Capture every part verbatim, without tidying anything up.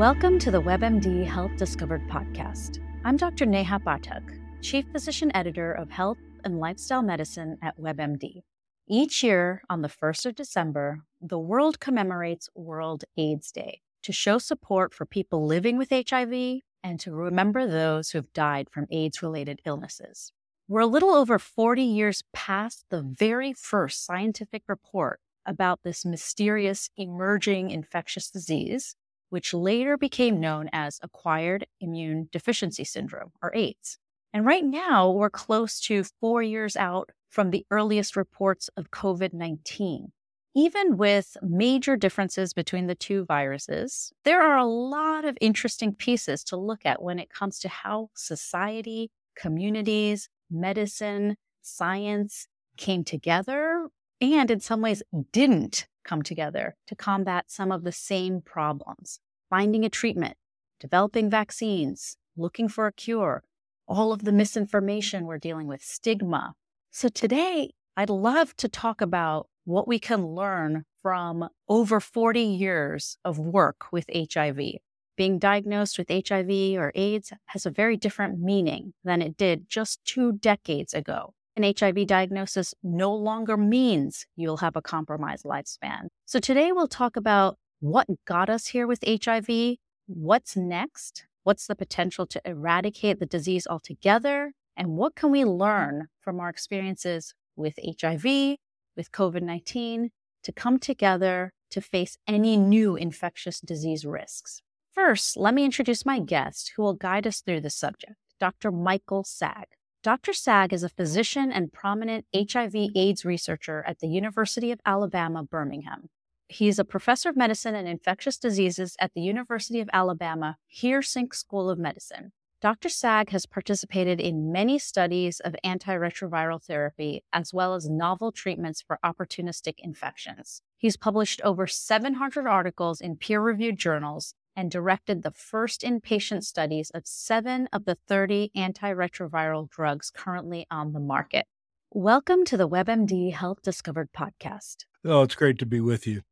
Welcome to the WebMD Health Discovered Podcast. I'm Doctor Neha Pathak, Chief Physician Editor of Health and Lifestyle Medicine at WebMD. Each year on the first of December, the world commemorates World AIDS Day to show support for people living with H I V and to remember those who've died from AIDS-related illnesses. We're a little over forty years past the very first scientific report about this mysterious emerging infectious disease, which later became known as acquired immune deficiency syndrome, or AIDS. And right now, we're close to four years out from the earliest reports of COVID nineteen. Even with major differences between the two viruses, there are a lot of interesting pieces to look at when it comes to how society, communities, medicine, science came together, and in some ways didn't come together to combat some of the same problems. Finding a treatment, developing vaccines, looking for a cure, all of the misinformation we're dealing with, stigma. So today, I'd love to talk about what we can learn from over forty years of work with H I V. Being diagnosed with H I V or AIDS has a very different meaning than it did just two decades ago. An H I V diagnosis no longer means you'll have a compromised lifespan. So today we'll talk about what got us here with H I V, what's next, what's the potential to eradicate the disease altogether, and what can we learn from our experiences with H I V, with COVID nineteen, to come together to face any new infectious disease risks. First, let me introduce my guest who will guide us through this subject, Doctor Michael Saag. Doctor Saag is a physician and prominent H I V/AIDS researcher at the University of Alabama, Birmingham. He is a professor of medicine and infectious diseases at the University of Alabama, Heersink School of Medicine. Doctor Saag has participated in many studies of antiretroviral therapy, as well as novel treatments for opportunistic infections. He's published over seven hundred articles in peer-reviewed journals and directed the first in-patient studies of seven of the thirty antiretroviral drugs currently on the market. Welcome to the WebMD Health Discovered Podcast. Oh, it's great to be with you.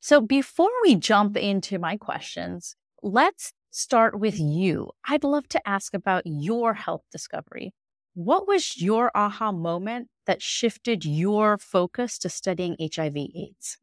So before we jump into my questions, let's start with you. I'd love to ask about your health discovery. What was your aha moment that shifted your focus to studying H I V/AIDS?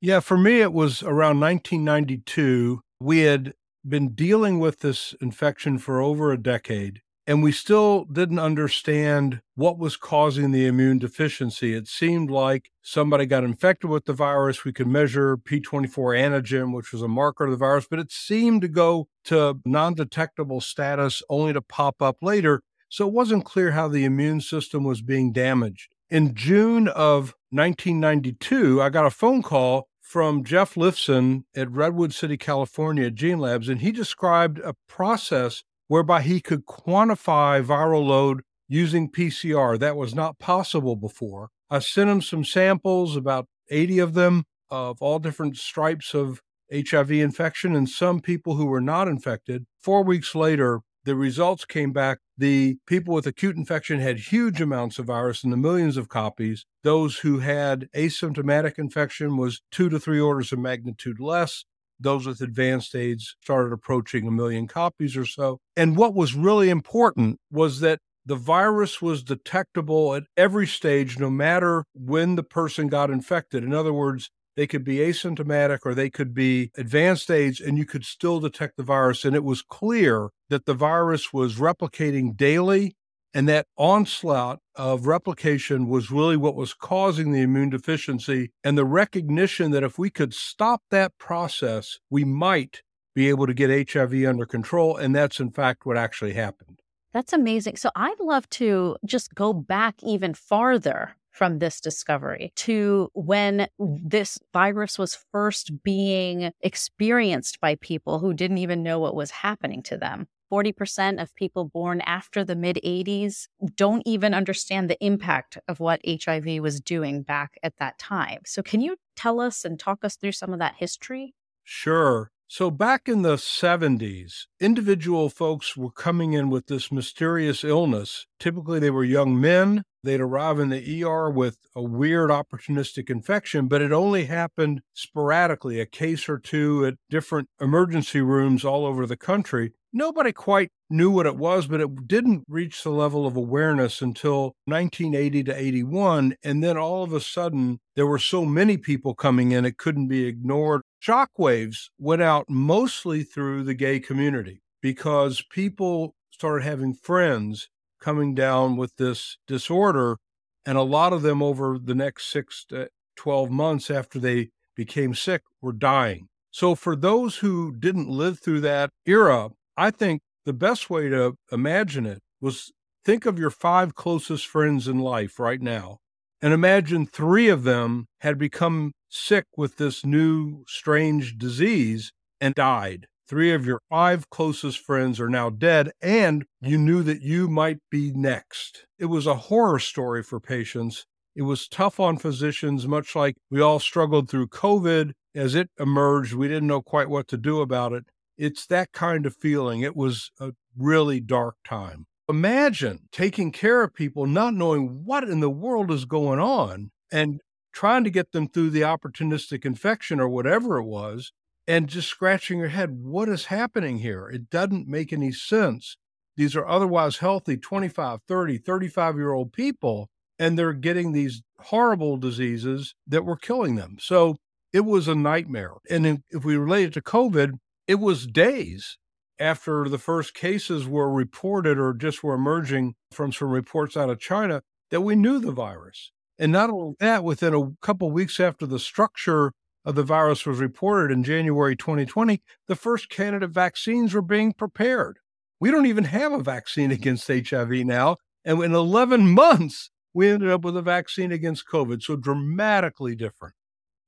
Yeah, for me, it was around nineteen ninety-two. We had been dealing with this infection for over a decade, and we still didn't understand what was causing the immune deficiency. It seemed like somebody got infected with the virus. We could measure P twenty-four antigen, which was a marker of the virus, but it seemed to go to non-detectable status only to pop up later. So it wasn't clear how the immune system was being damaged. In June of nineteen ninety-two, I got a phone call from Jeff Lifson at Redwood City, California, Gene Labs, and he described a process whereby he could quantify viral load using P C R. That was not possible before. I sent him some samples, about eighty of them, of all different stripes of H I V infection and some people who were not infected. Four weeks later, the results came back. The people with acute infection had huge amounts of virus in the millions of copies. Those who had asymptomatic infection was two to three orders of magnitude less. Those with advanced AIDS started approaching a million copies or so. And what was really important was that the virus was detectable at every stage, no matter when the person got infected. In other words, they could be asymptomatic or they could be advanced AIDS, and you could still detect the virus. And it was clear that the virus was replicating daily, and that onslaught of replication was really what was causing the immune deficiency, and the recognition that if we could stop that process, we might be able to get H I V under control. And that's, in fact, what actually happened. That's amazing. So I'd love to just go back even farther from this discovery to when this virus was first being experienced by people who didn't even know what was happening to them. forty percent of people born after the mid-eighties don't even understand the impact of what H I V was doing back at that time. So can you tell us and talk us through some of that history? Sure. So back in the seventies, individual folks were coming in with this mysterious illness. Typically, they were young men. They'd arrive in the E R with a weird opportunistic infection, but it only happened sporadically, a case or two at different emergency rooms all over the country. Nobody quite knew what it was, but it didn't reach the level of awareness until nineteen eighty to eighty-one. And then all of a sudden, there were so many people coming in, it couldn't be ignored. Shockwaves went out mostly through the gay community because people started having friends coming down with this disorder. And a lot of them over the next six to twelve months after they became sick were dying. So for those who didn't live through that era, I think the best way to imagine it was think of your five closest friends in life right now and imagine three of them had become sick with this new strange disease and died. Three of your five closest friends are now dead, and you knew that you might be next. It was a horror story for patients. It was tough on physicians, much like we all struggled through COVID. As it emerged, we didn't know quite what to do about it. It's that kind of feeling. It was a really dark time. Imagine taking care of people, not knowing what in the world is going on and trying to get them through the opportunistic infection or whatever it was, and just scratching your head, what is happening here? It doesn't make any sense. These are otherwise healthy twenty-five, thirty, thirty-five-year-old people, and they're getting these horrible diseases that were killing them. So it was a nightmare. And if we relate it to COVID, it was days after the first cases were reported or just were emerging from some reports out of China that we knew the virus. And not only that, within a couple of weeks after the structure of the virus was reported in January twenty twenty, the first candidate vaccines were being prepared. We don't even have a vaccine against H I V now. And in eleven months, we ended up with a vaccine against COVID. So dramatically different.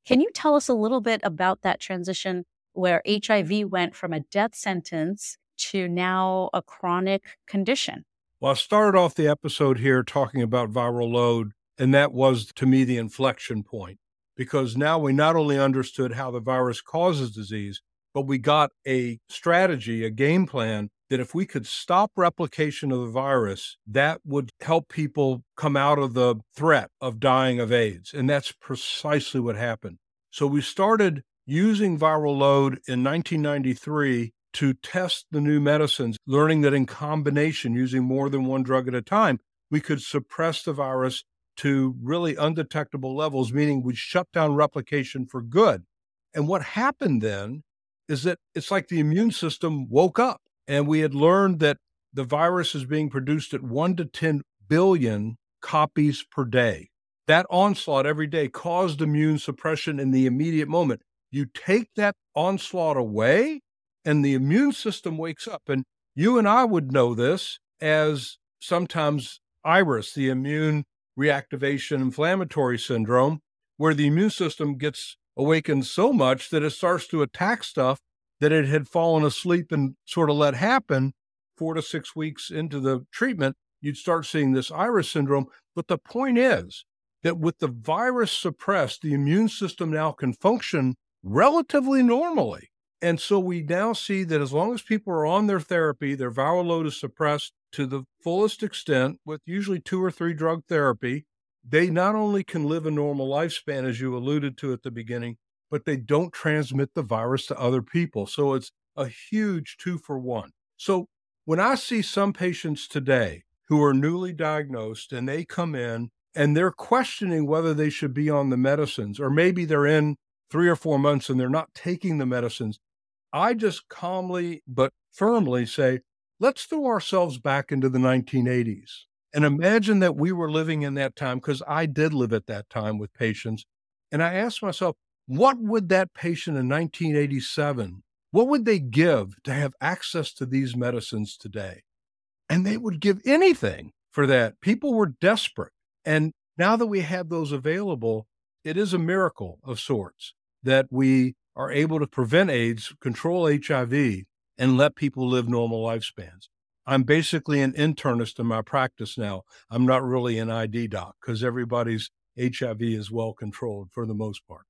Can you tell us a little bit about that transition where H I V went from a death sentence to now a chronic condition? Well, I started off the episode here talking about viral load, and that was, to me, the inflection point, because now we not only understood how the virus causes disease, but we got a strategy, a game plan, that if we could stop replication of the virus, that would help people come out of the threat of dying of AIDS. And that's precisely what happened. So we started using viral load in nineteen ninety-three to test the new medicines, learning that in combination, using more than one drug at a time, we could suppress the virus to really undetectable levels, meaning we shut down replication for good. And what happened then is that it's like the immune system woke up, and we had learned that the virus is being produced at one to ten billion copies per day. That onslaught every day caused immune suppression in the immediate moment. You take that onslaught away, and the immune system wakes up. And you and I would know this as sometimes IRIS, the immune reactivation inflammatory syndrome, where the immune system gets awakened so much that it starts to attack stuff that it had fallen asleep and sort of let happen. Four to six weeks into the treatment, you'd start seeing this IRIS syndrome. But the point is that with the virus suppressed, the immune system now can function relatively normally. And so we now see that as long as people are on their therapy, their viral load is suppressed to the fullest extent with usually two or three drug therapy, they not only can live a normal lifespan, as you alluded to at the beginning, but they don't transmit the virus to other people. So it's a huge two for one. So when I see some patients today who are newly diagnosed and they come in and they're questioning whether they should be on the medicines, or maybe they're in three or four months and they're not taking the medicines, I just calmly but firmly say, let's throw ourselves back into the nineteen eighties and imagine that we were living in that time, because I did live at that time with patients. And I asked myself, what would that patient in nineteen eighty-seven, what would they give to have access to these medicines today? And they would give anything for that. People were desperate. And now that we have those available, it is a miracle of sorts that we are able to prevent AIDS, control H I V, and let people live normal lifespans. I'm basically an internist in my practice now. I'm not really an I D doc because everybody's H I V is well controlled for the most part.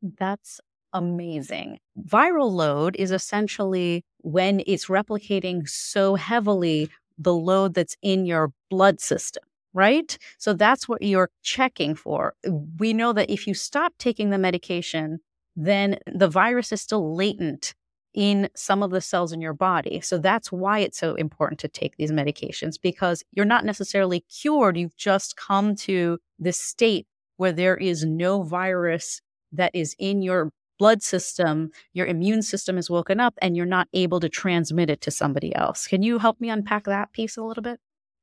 That's amazing. Viral load is essentially when it's replicating so heavily the load that's in your blood system, right? So that's what you're checking for. We know that if you stop taking the medication, then the virus is still latent in some of the cells in your body. So that's why it's so important to take these medications, because you're not necessarily cured. You've just come to this state where there is no virus that is in your blood system. Your immune system is woken up and you're not able to transmit it to somebody else. Can you help me unpack that piece a little bit?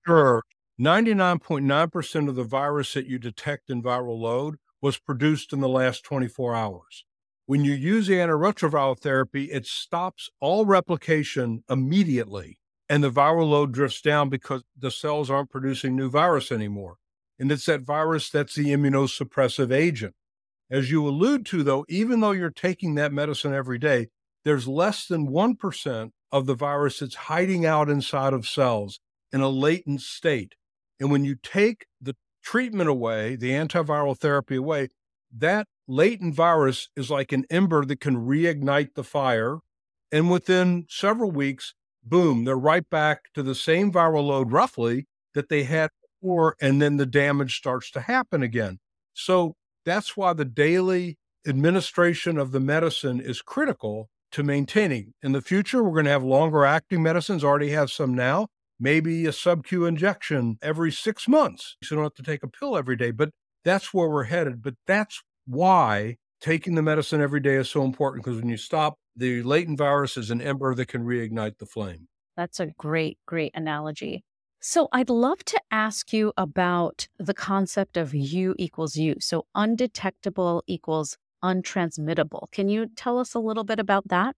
Sure. ninety-nine point nine percent of the virus that you detect in viral load was produced in the last twenty-four hours. When you use antiretroviral therapy, it stops all replication immediately, and the viral load drifts down because the cells aren't producing new virus anymore. And it's that virus that's the immunosuppressive agent. As you allude to, though, even though you're taking that medicine every day, there's less than one percent of the virus that's hiding out inside of cells in a latent state. And when you take the treatment away, the antiviral therapy away, that latent virus is like an ember that can reignite the fire. And within several weeks, boom, they're right back to the same viral load roughly that they had before. And then the damage starts to happen again. So that's why the daily administration of the medicine is critical to maintaining. In the future, we're going to have longer acting medicines, already have some now, maybe a sub-Q injection every six months. So you don't have to take a pill every day, but that's where we're headed. But that's why taking the medicine every day is so important, because when you stop, the latent virus is an ember that can reignite the flame. That's a great, great analogy. So I'd love to ask you about the concept of U equals U. So undetectable equals untransmittable. Can you tell us a little bit about that?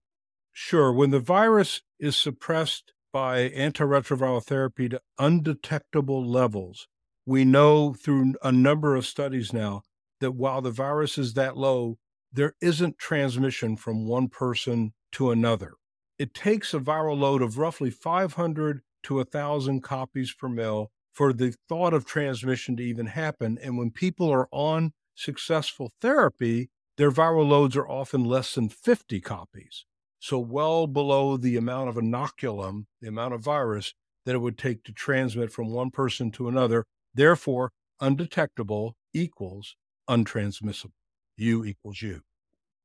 Sure. When the virus is suppressed by antiretroviral therapy to undetectable levels, we know through a number of studies now that while the virus is that low, there isn't transmission from one person to another. It takes a viral load of roughly five hundred to one thousand copies per mil for the thought of transmission to even happen. And when people are on successful therapy, their viral loads are often less than fifty copies. So well below the amount of inoculum, the amount of virus that it would take to transmit from one person to another. Therefore, undetectable equals untransmissible. U equals U.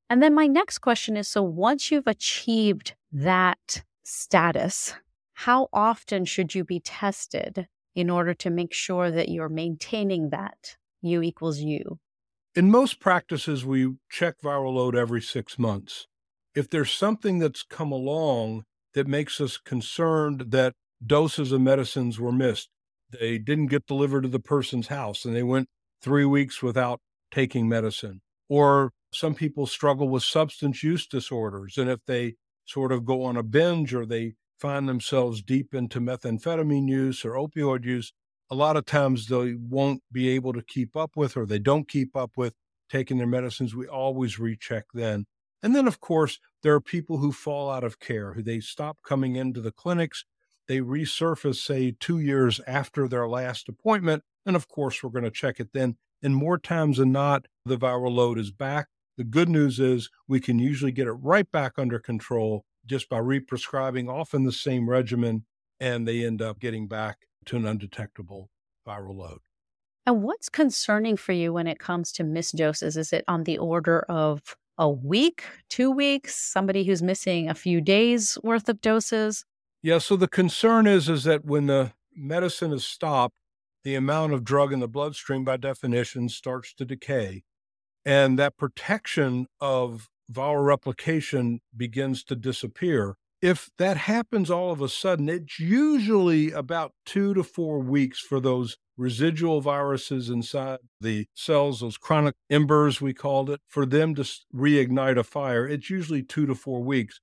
And then my next question is, so once you've achieved that status, how often should you be tested in order to make sure that you're maintaining that U equals U? In most practices, we check viral load every six months. If there's something that's come along that makes us concerned that doses of medicines were missed, they didn't get delivered to the person's house and they went three weeks without taking medicine, or some people struggle with substance use disorders. And if they sort of go on a binge or they find themselves deep into methamphetamine use or opioid use, a lot of times they won't be able to keep up with, or they don't keep up with taking their medicines. We always recheck then. And then, of course, there are people who fall out of care, who they stop coming into the clinics. They resurface, say, two years after their last appointment. And of course, we're going to check it then. And more times than not, the viral load is back. The good news is we can usually get it right back under control just by represcribing often the same regimen, and they end up getting back to an undetectable viral load. And what's concerning for you when it comes to missed doses? Is it on the order of a week, two weeks, somebody who's missing a few days worth of doses? Yeah, so the concern is, is that when the medicine is stopped, the amount of drug in the bloodstream by definition starts to decay. And that protection of viral replication begins to disappear. If that happens all of a sudden, it's usually about two to four weeks for those residual viruses inside the cells, those chronic embers we called it, for them to reignite a fire. It's usually two to four weeks.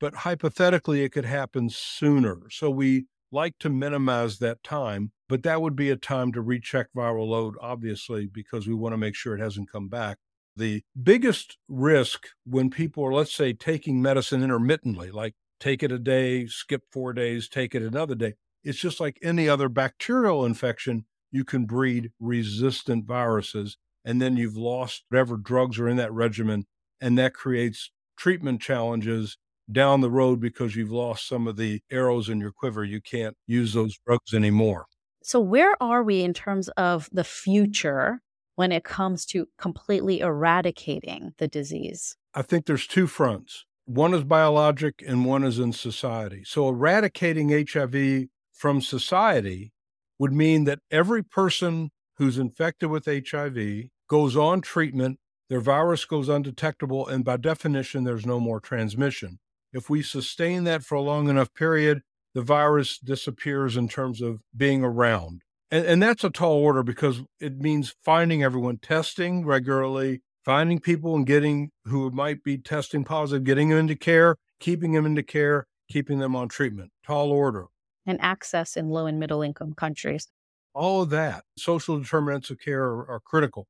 But hypothetically, it could happen sooner. So we like to minimize that time, but that would be a time to recheck viral load, obviously, because we want to make sure it hasn't come back. The biggest risk when people are, let's say, taking medicine intermittently, like take it a day, skip four days, take it another day. It's just like any other bacterial infection. You can breed resistant viruses, and then you've lost whatever drugs are in that regimen, and that creates treatment challenges down the road because you've lost some of the arrows in your quiver. You can't use those drugs anymore. So where are we in terms of the future when it comes to completely eradicating the disease? I think there's two fronts. One is biologic and one is in society. So eradicating H I V from society would mean that every person who's infected with H I V goes on treatment, their virus goes undetectable, and by definition, there's no more transmission. If we sustain that for a long enough period, the virus disappears in terms of being around. And, and that's a tall order because it means finding everyone, testing regularly, finding people and getting who might be testing positive, getting them into care, keeping them into care, keeping them on treatment. Tall order. And access in low and middle income countries. All of that, social determinants of care are, are critical.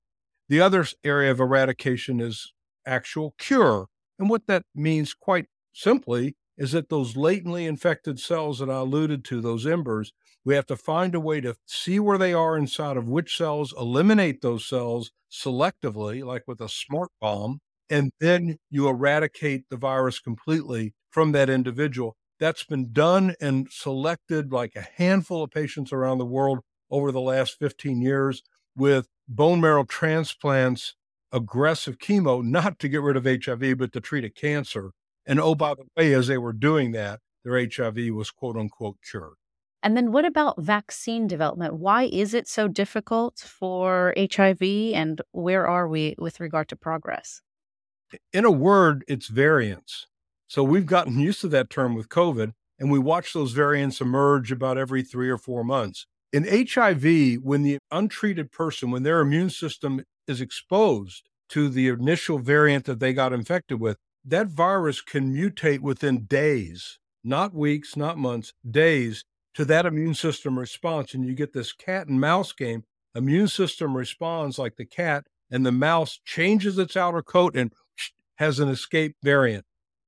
The other area of eradication is actual cure. And what that means quite simply is that those latently infected cells that I alluded to, those embers, we have to find a way to see where they are inside of which cells, eliminate those cells selectively, like with a smart bomb, and then you eradicate the virus completely from that individual. That's been done and selected like a handful of patients around the world over the last fifteen years with bone marrow transplants, aggressive chemo, not to get rid of H I V, but to treat a cancer. And oh, by the way, as they were doing that, their H I V was quote unquote cured. And then what about vaccine development? Why is it so difficult for H I V and where are we with regard to progress? In a word, it's variants. So we've gotten used to that term with COVID and we watch those variants emerge about every three or four months. In H I V, when the untreated person, when their immune system is exposed to the initial variant that they got infected with, that virus can mutate within days, not weeks, not months, days, to that immune system response. And you get this cat and mouse game. Immune system responds like the cat, and the mouse changes its outer coat and has an escape variant.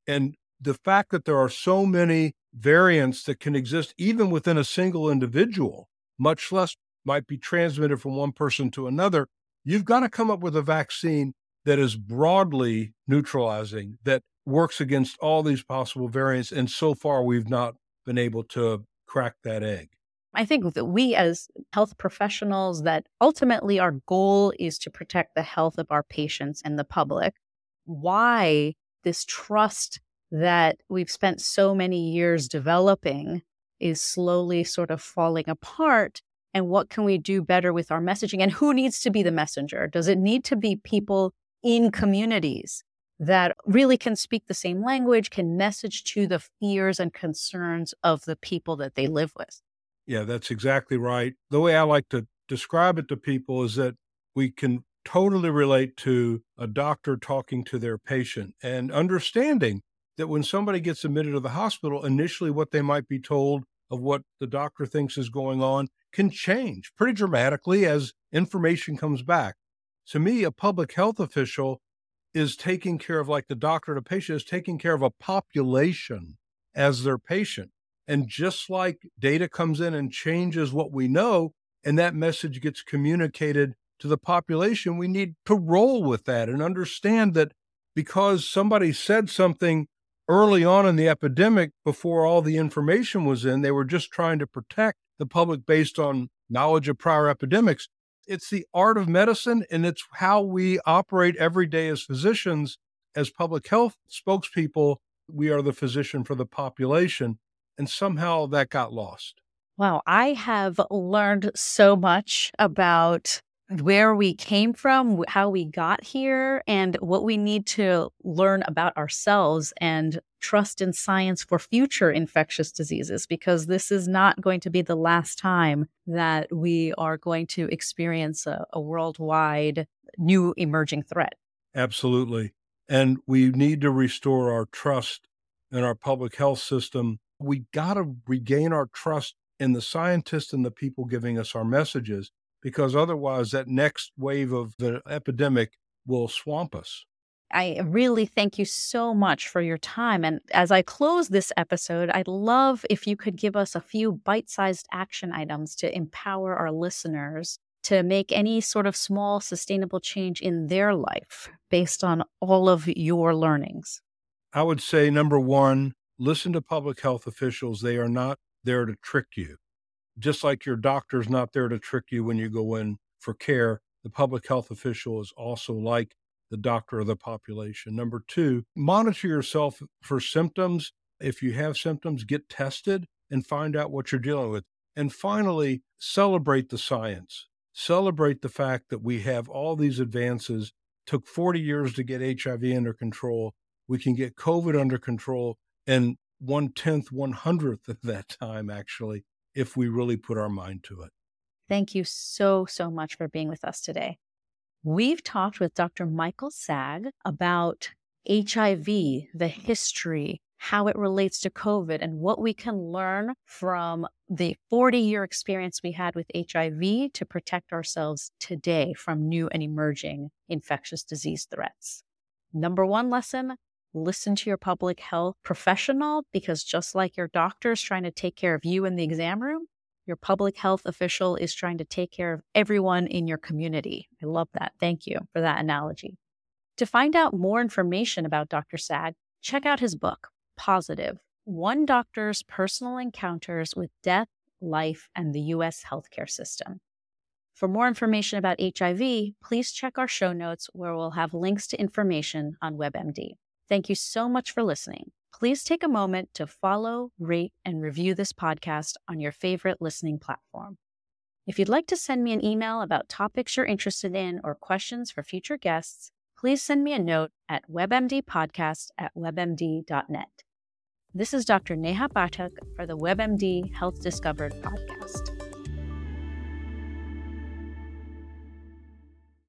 And the fact that there are so many variants that can exist even within a single individual, much less might be transmitted from one person to another, you've got to come up with a vaccine that is broadly neutralizing, that works against all these possible variants. And so far, we've not been able to crack that egg. I think that we as health professionals, that ultimately our goal is to protect the health of our patients and the public. Why this trust that we've spent so many years developing is slowly sort of falling apart? And what can we do better with our messaging? And who needs to be the messenger? Does it need to be people in communities that really can speak the same language, can message to the fears and concerns of the people that they live with? Yeah, that's exactly right. The way I like to describe it to people is that we can totally relate to a doctor talking to their patient and understanding that when somebody gets admitted to the hospital, initially what they might be told of what the doctor thinks is going on can change pretty dramatically as information comes back. To me, a public health official is taking care of, like the doctor to patient, is taking care of a population as their patient. And just like data comes in and changes what we know, and that message gets communicated to the population, we need to roll with that and understand that because somebody said something early on in the epidemic before all the information was in, they were just trying to protect the public based on knowledge of prior epidemics. It's the art of medicine, and it's how we operate every day as physicians, as public health spokespeople. We are the physician for the population, and somehow that got lost. Wow, I have learned so much about where we came from, how we got here, and what we need to learn about ourselves and trust in science for future infectious diseases, because this is not going to be the last time that we are going to experience a, a worldwide new emerging threat. Absolutely. And we need to restore our trust in our public health system. We got to regain our trust in the scientists and the people giving us our messages, because otherwise that next wave of the epidemic will swamp us. I really thank you so much for your time. And as I close this episode, I'd love if you could give us a few bite-sized action items to empower our listeners to make any sort of small sustainable change in their life based on all of your learnings? I would say, number one, listen to public health officials. They are not there to trick you. Just like your doctor's not there to trick you when you go in for care, the public health official is also like the doctor of the population. Number two, monitor yourself for symptoms. If you have symptoms, get tested and find out what you're dealing with. And finally, celebrate the science. Celebrate the fact that we have all these advances. Took forty years to get H I V under control. We can get COVID under control in one-tenth, one-hundredth of that time, actually, if we really put our mind to it. Thank you so, so much for being with us today. We've talked with Doctor Michael Saag about H I V, the history, how it relates to COVID, and what we can learn from the forty-year experience we had with H I V to protect ourselves today from new and emerging infectious disease threats. Number one lesson, listen to your public health professional, because just like your doctor is trying to take care of you in the exam room, your public health official is trying to take care of everyone in your community. I love that. Thank you for that analogy. To find out more information about Doctor Saag, check out his book, Positive, One Doctor's Personal Encounters with Death, Life, and the U S Healthcare System. For more information about H I V, please check our show notes where we'll have links to information on WebMD. Thank you so much for listening. Please take a moment to follow, rate, and review this podcast on your favorite listening platform. If you'd like to send me an email about topics you're interested in or questions for future guests, please send me a note at webmdpodcast at webmd dot net. This is Doctor Neha Pathak for the WebMD Health Discovered Podcast.